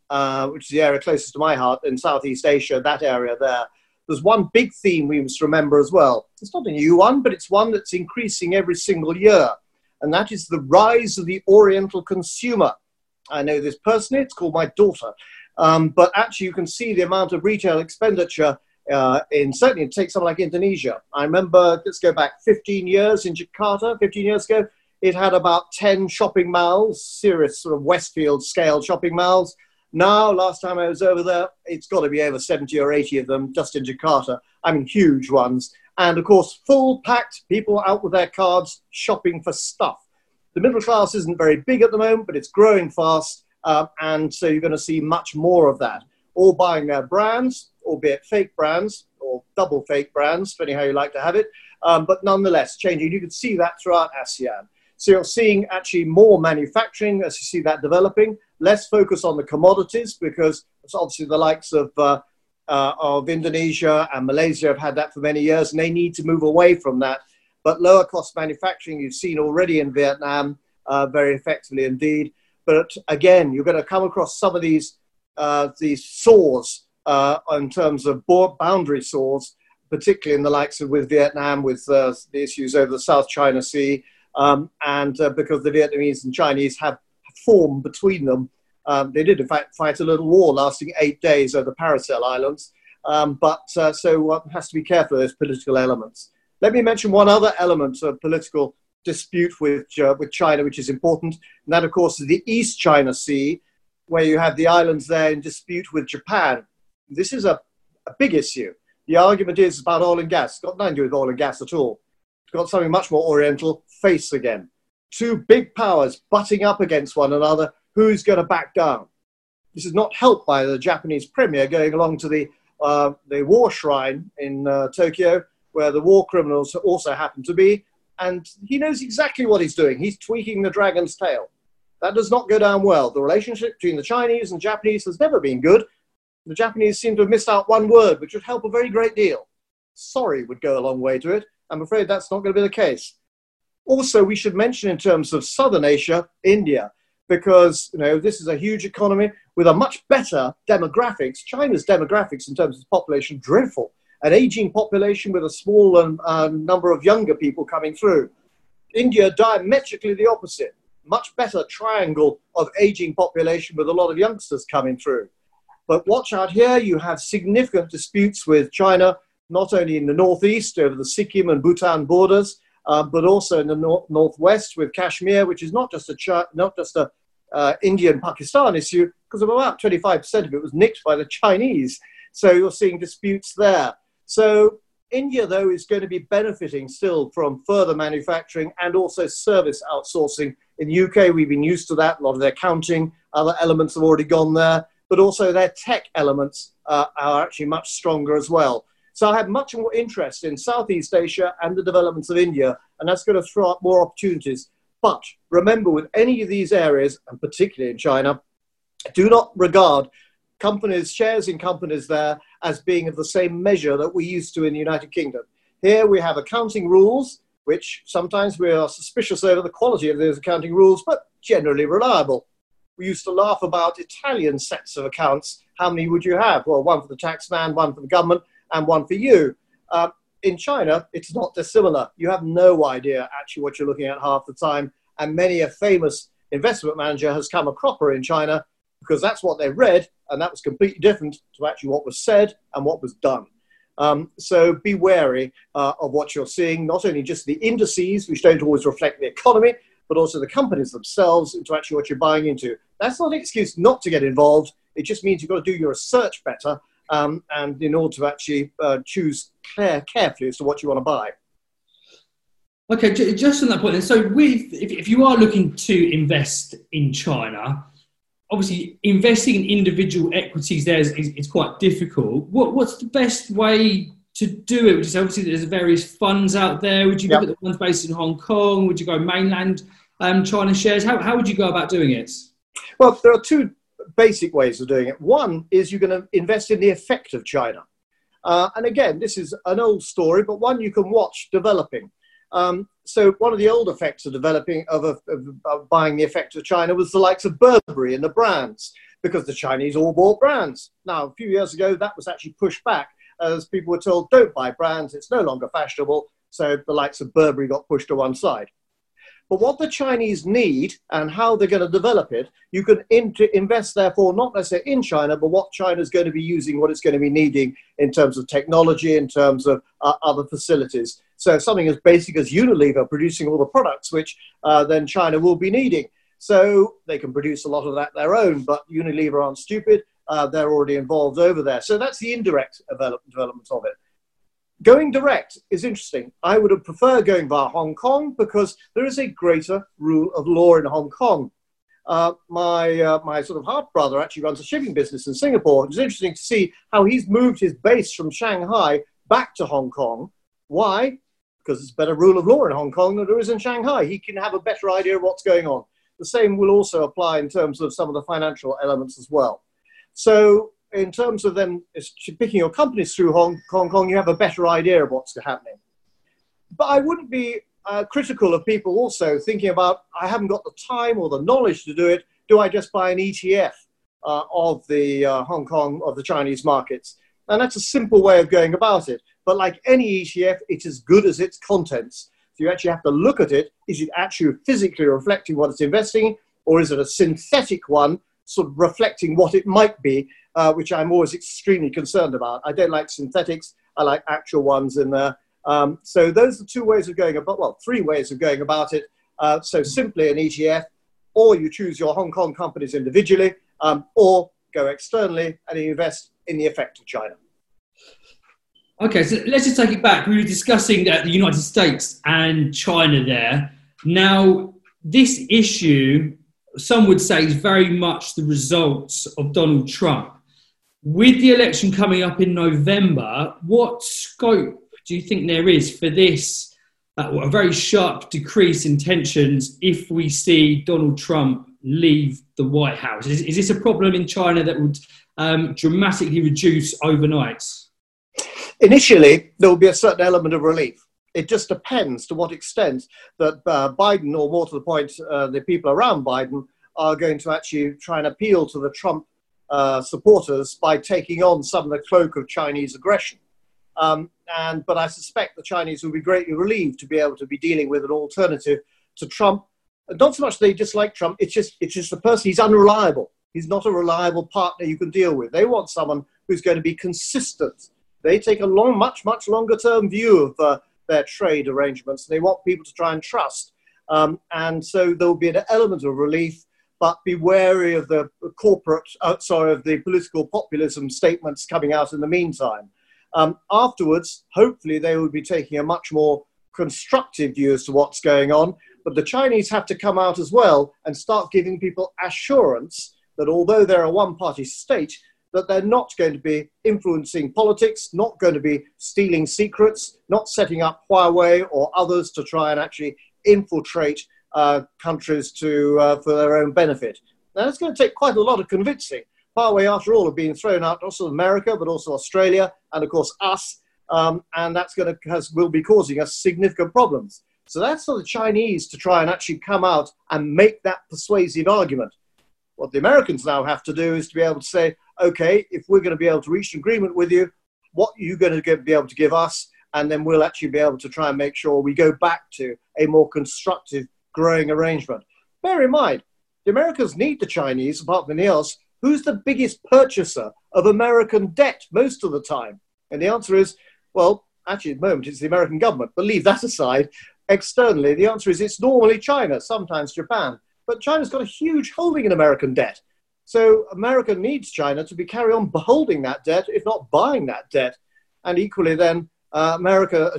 which is the area closest to my heart, in Southeast Asia, that area there, there's one big theme we must remember as well. It's not a new one, but it's one that's increasing every single year, and that is the rise of the Oriental consumer. I know this personally, it's called my daughter. But actually you can see the amount of retail expenditure certainly take something like Indonesia. I remember, let's go back 15 years in Jakarta, 15 years ago, it had about 10 shopping malls, serious sort of Westfield scale shopping malls. Now, last time I was over there, it's got to be over 70 or 80 of them just in Jakarta. I mean, huge ones. And of course, full packed people out with their cards shopping for stuff. The middle class isn't very big at the moment, but it's growing fast, and so you're going to see much more of that. All buying their brands, albeit fake brands, or double fake brands, depending how you like to have it, but nonetheless changing. You can see that throughout ASEAN. So you're seeing actually more manufacturing as you see that developing, less focus on the commodities, because it's obviously the likes of Indonesia and Malaysia have had that for many years, and they need to move away from that. But lower cost manufacturing, you've seen already in Vietnam, very effectively indeed. But again, you're going to come across some of these saws in terms of boundary saws, particularly in the likes of with Vietnam, with the issues over the South China Sea, and because the Vietnamese and Chinese have formed between them. They did, in fact, fight a little war lasting 8 days over the Paracel Islands. So one has to be careful of those political elements. Let me mention one other element of political dispute with China, which is important, and that, of course, is the East China Sea, where you have the islands there in dispute with Japan. This is a big issue. The argument is about oil and gas. It's got nothing to do with oil and gas at all. It's got something much more oriental, face again. Two big powers butting up against one another. Who's going to back down? This is not helped by the Japanese premier going along to the war shrine in Tokyo, where the war criminals also happen to be, and he knows exactly what he's doing. He's tweaking the dragon's tail. That does not go down well. The relationship between the Chinese and Japanese has never been good. The Japanese seem to have missed out one word, which would help a very great deal. Sorry would go a long way to it. I'm afraid that's not going to be the case. Also, we should mention in terms of Southern Asia, India, because this is a huge economy with a much better demographics. China's demographics in terms of population, dreadful. An aging population with a small number of younger people coming through. India, diametrically the opposite. Much better triangle of aging population with a lot of youngsters coming through. But watch out here, you have significant disputes with China, not only in the northeast over the Sikkim and Bhutan borders, but also in the northwest with Kashmir, which is not just a Indian-Pakistan issue, because about 25% of it was nicked by the Chinese. So you're seeing disputes there. So India, though, is going to be benefiting still from further manufacturing and also service outsourcing. In the UK, we've been used to that. A lot of their accounting, other elements have already gone there. But also their tech elements are actually much stronger as well. So I have much more interest in Southeast Asia and the developments of India, and that's going to throw up more opportunities. But remember, with any of these areas, and particularly in China, do not regard companies, shares in companies there as being of the same measure that we used to in the United Kingdom. Here we have accounting rules, which sometimes we are suspicious over the quality of those accounting rules, but generally reliable. We used to laugh about Italian sets of accounts. How many would you have? Well, one for the tax man, one for the government, and one for you. In China, it's not dissimilar. You have no idea actually what you're looking at half the time, and many a famous investment manager has come a cropper in China because that's what they read, and that was completely different to actually what was said and what was done. So be wary of what you're seeing, not only just the indices, which don't always reflect the economy, but also the companies themselves into actually what you're buying into. That's not an excuse not to get involved. It just means you've got to do your research better and in order to actually choose carefully as to what you want to buy. Okay, just on that point, and so with, if you are looking to invest in China, obviously investing in individual equities there is quite difficult. What's the best way to do it? Because obviously there's various funds out there. Would you look at the ones based in Hong Kong? Would you go mainland China shares? How would you go about doing it? Well, there are two basic ways of doing it. One is you're going to invest in the effect of China. And again, this is an old story, but one you can watch developing. So one of the old effects of developing, of buying the effect of China was the likes of Burberry and the brands, because the Chinese all bought brands. Now, a few years ago, that was actually pushed back as people were told, don't buy brands, it's no longer fashionable. So the likes of Burberry got pushed to one side. But what the Chinese need and how they're going to develop it, you can invest, therefore, not necessarily in China, but what China's going to be using, what it's going to be needing in terms of technology, in terms of other facilities. So something as basic as Unilever producing all the products, which then China will be needing. So they can produce a lot of that their own, but Unilever aren't stupid. They're already involved over there. So that's the indirect development of it. Going direct is interesting. I would prefer going via Hong Kong because there is a greater rule of law in Hong Kong. My sort of half brother actually runs a shipping business in Singapore. It's interesting to see how he's moved his base from Shanghai back to Hong Kong. Why? Because there's better rule of law in Hong Kong than there is in Shanghai. He can have a better idea of what's going on. The same will also apply in terms of some of the financial elements as well. So in terms of them picking your companies through Hong Kong, you have a better idea of what's happening. But I wouldn't be critical of people also thinking about, I haven't got the time or the knowledge to do it. Do I just buy an ETF of the Hong Kong, of the Chinese markets? And that's a simple way of going about it. But like any ETF, it's as good as its contents. So you actually have to look at it. Is it actually physically reflecting what it's investing in, or is it a synthetic one sort of reflecting what it might be, which I'm always extremely concerned about. I don't like synthetics. I like actual ones in there. So those are two ways of going about, well, three ways of going about it. So simply an ETF, or you choose your Hong Kong companies individually, or go externally and invest in the effect of China. Okay, so let's just take it back. We were discussing the United States and China there. Now, this issue, some would say, is very much the results of Donald Trump. With the election coming up in November, what scope do you think there is for this, a very sharp decrease in tensions if we see Donald Trump leave the White House? Is this a problem in China that would dramatically reduce overnight? Initially, there will be a certain element of relief. It just depends to what extent that Biden, or more to the point, the people around Biden, are going to actually try and appeal to the Trump supporters by taking on some of the cloak of Chinese aggression. But I suspect the Chinese will be greatly relieved to be able to be dealing with an alternative to Trump. Not so much they dislike Trump, it's just the person, he's unreliable. He's not a reliable partner you can deal with. They want someone who's going to be consistent. They take a long, much, much longer-term view of their trade arrangements. They want people to try and trust. And so there'll be an element of relief, but be wary of the political populism statements coming out in the meantime. Afterwards, hopefully they will be taking a much more constructive view as to what's going on, but the Chinese have to come out as well and start giving people assurance that although they're a one-party state, that they're not going to be influencing politics, not going to be stealing secrets, not setting up Huawei or others to try and actually infiltrate countries for their own benefit. Now, that's going to take quite a lot of convincing. Huawei, after all, have been thrown out, also America, but also Australia, and of course us, and that's will be causing us significant problems. So that's for the Chinese to try and actually come out and make that persuasive argument. What the Americans now have to do is to be able to say, okay, if we're going to be able to reach an agreement with you, what are you going to be able to give us? And then we'll actually be able to try and make sure we go back to a more constructive, growing arrangement. Bear in mind, the Americans need the Chinese, apart from anything else. Who's the biggest purchaser of American debt most of the time? And the answer is, well, actually at the moment it's the American government, but leave that aside. Externally, the answer is it's normally China, sometimes Japan. But China's got a huge holding in American debt. So America needs China to be carry on beholding that debt, if not buying that debt. And equally then,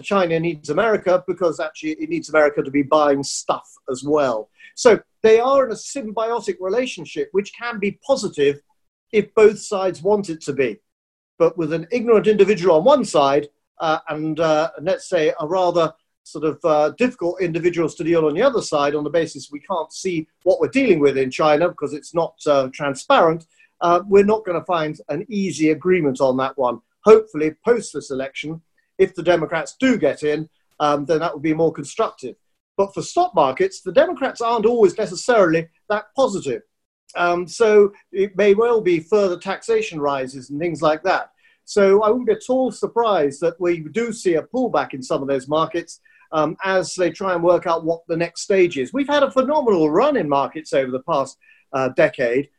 China needs America, because actually it needs America to be buying stuff as well. So they are in a symbiotic relationship, which can be positive if both sides want it to be. But with an ignorant individual on one side and let's say a rather sort of difficult individuals to deal on the other side, on the basis we can't see what we're dealing with in China because it's not transparent, we're not going to find an easy agreement on that one. Hopefully, post this election, if the Democrats do get in, then that would be more constructive. But for stock markets, the Democrats aren't always necessarily that positive. So it may well be further taxation rises and things like that. So I wouldn't be at all surprised that we do see a pullback in some of those markets as they try and work out what the next stage is. We've had a phenomenal run in markets over the past decade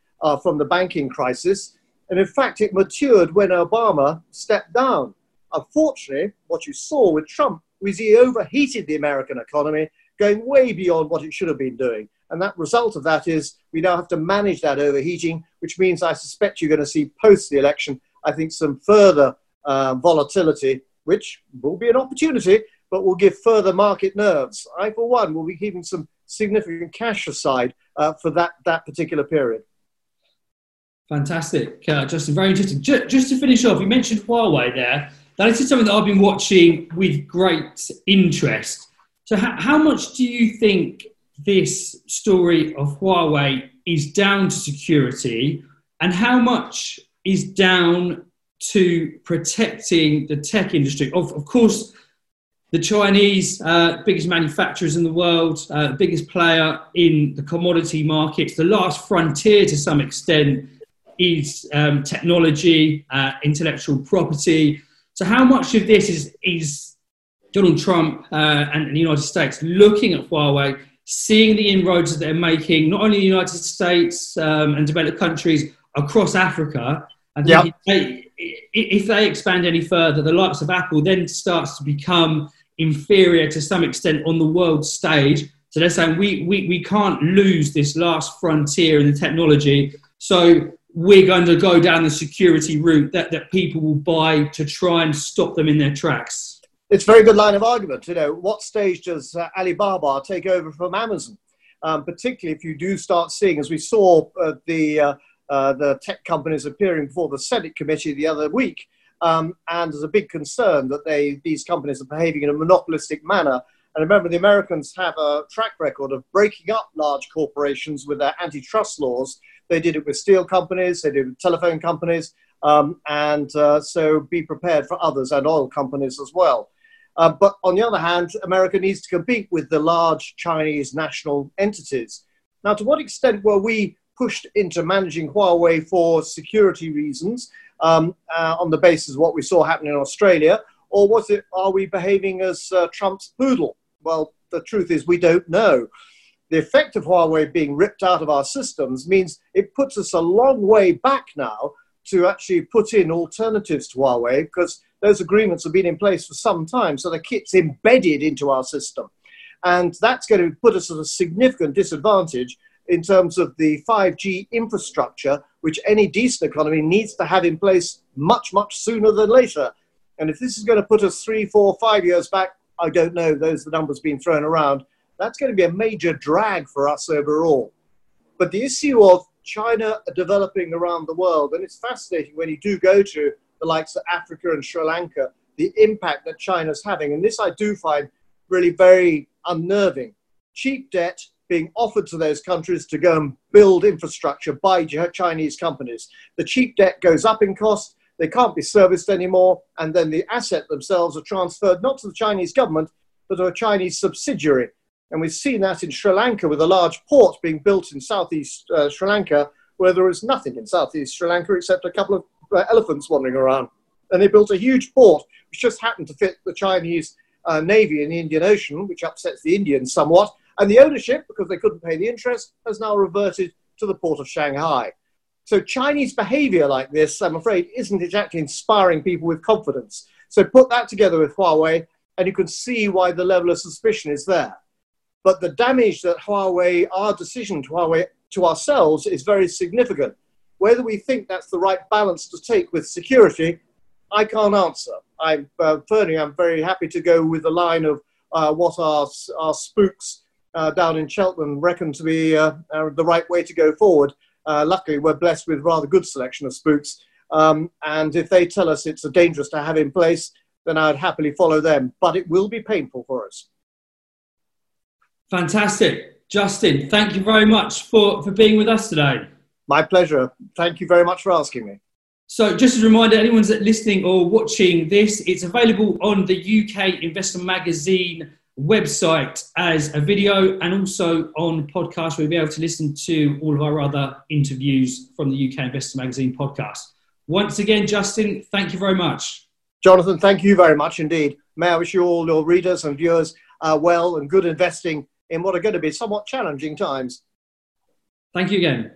from the banking crisis. And in fact, it matured when Obama stepped down. Unfortunately, what you saw with Trump was he overheated the American economy, going way beyond what it should have been doing. And that result of that is we now have to manage that overheating, which means I suspect you're going to see post the election, I think, some further volatility, which will be an opportunity, but will give further market nerves. I, for one, will be keeping some significant cash aside for that particular period. Fantastic. Justin, very interesting. Just to finish off, you mentioned Huawei there. That is something that I've been watching with great interest. So how much do you think this story of Huawei is down to security, and how much is down to protecting the tech industry? Of course, the Chinese, biggest manufacturers in the world, biggest player in the commodity markets, the last frontier to some extent is technology, intellectual property. So how much of this is Donald Trump and the United States looking at Huawei, seeing the inroads that they're making, not only in the United States and developed countries, across Africa, and yep. if they expand any further, the likes of Apple then starts to become inferior to some extent on the world stage. So they're saying we can't lose this last frontier in the technology, so we're going to go down the security route that people will buy to try and stop them in their tracks. It's a very good line of argument. You know, what stage does Alibaba take over from Amazon? Particularly if you do start seeing, as we saw the tech companies appearing before the Senate committee the other week, and there's a big concern that these companies are behaving in a monopolistic manner. And remember, the Americans have a track record of breaking up large corporations with their antitrust laws. They did it with steel companies, they did it with telephone companies, so be prepared for others and oil companies as well. But on the other hand, America needs to compete with the large Chinese national entities. Now, to what extent were we pushed into managing Huawei for security reasons on the basis of what we saw happening in Australia? Or are we behaving as Trump's poodle? Well, the truth is we don't know. The effect of Huawei being ripped out of our systems means it puts us a long way back now to actually put in alternatives to Huawei, because those agreements have been in place for some time, so the kit's embedded into our system. And that's going to put us at a significant disadvantage in terms of the 5G infrastructure, which any decent economy needs to have in place much, much sooner than later. And if this is going to put us 3, 4, 5 years back, I don't know, those are the numbers being thrown around, that's going to be a major drag for us overall. But the issue of China developing around the world, and it's fascinating when you do go to the likes of Africa and Sri Lanka, the impact that China's having, and this I do find really very unnerving. Cheap debt being offered to those countries to go and build infrastructure by Chinese companies. The cheap debt goes up in cost, they can't be serviced anymore, and then the asset themselves are transferred not to the Chinese government, but to a Chinese subsidiary. And we've seen that in Sri Lanka with a large port being built in southeast Sri Lanka, where there is nothing in southeast Sri Lanka except a couple of elephants wandering around. And they built a huge port, which just happened to fit the Chinese Navy in the Indian Ocean, which upsets the Indians somewhat. And the ownership, because they couldn't pay the interest, has now reverted to the port of Shanghai. So Chinese behavior like this, I'm afraid, isn't exactly inspiring people with confidence. So put that together with Huawei, and you can see why the level of suspicion is there. But the damage that our decision to Huawei, to ourselves, is very significant. Whether we think that's the right balance to take with security, I can't answer. I'm very happy to go with the line of what our spooks down in Cheltenham reckon to be the right way to go forward. Luckily, we're blessed with rather good selection of spooks. And if they tell us it's dangerous to have in place, then I'd happily follow them. But it will be painful for us. Fantastic. Justin, thank you very much for being with us today. My pleasure. Thank you very much for asking me. So just as a reminder, anyone that's listening or watching this, it's available on the UK Investor Magazine website as a video and also on podcast. We'll be able to listen to all of our other interviews from the UK Investor Magazine podcast. Once again, Justin, thank you very much. Jonathan, thank you very much indeed. May I wish you all, your readers and viewers, well and good investing in what are going to be somewhat challenging times. Thank you again.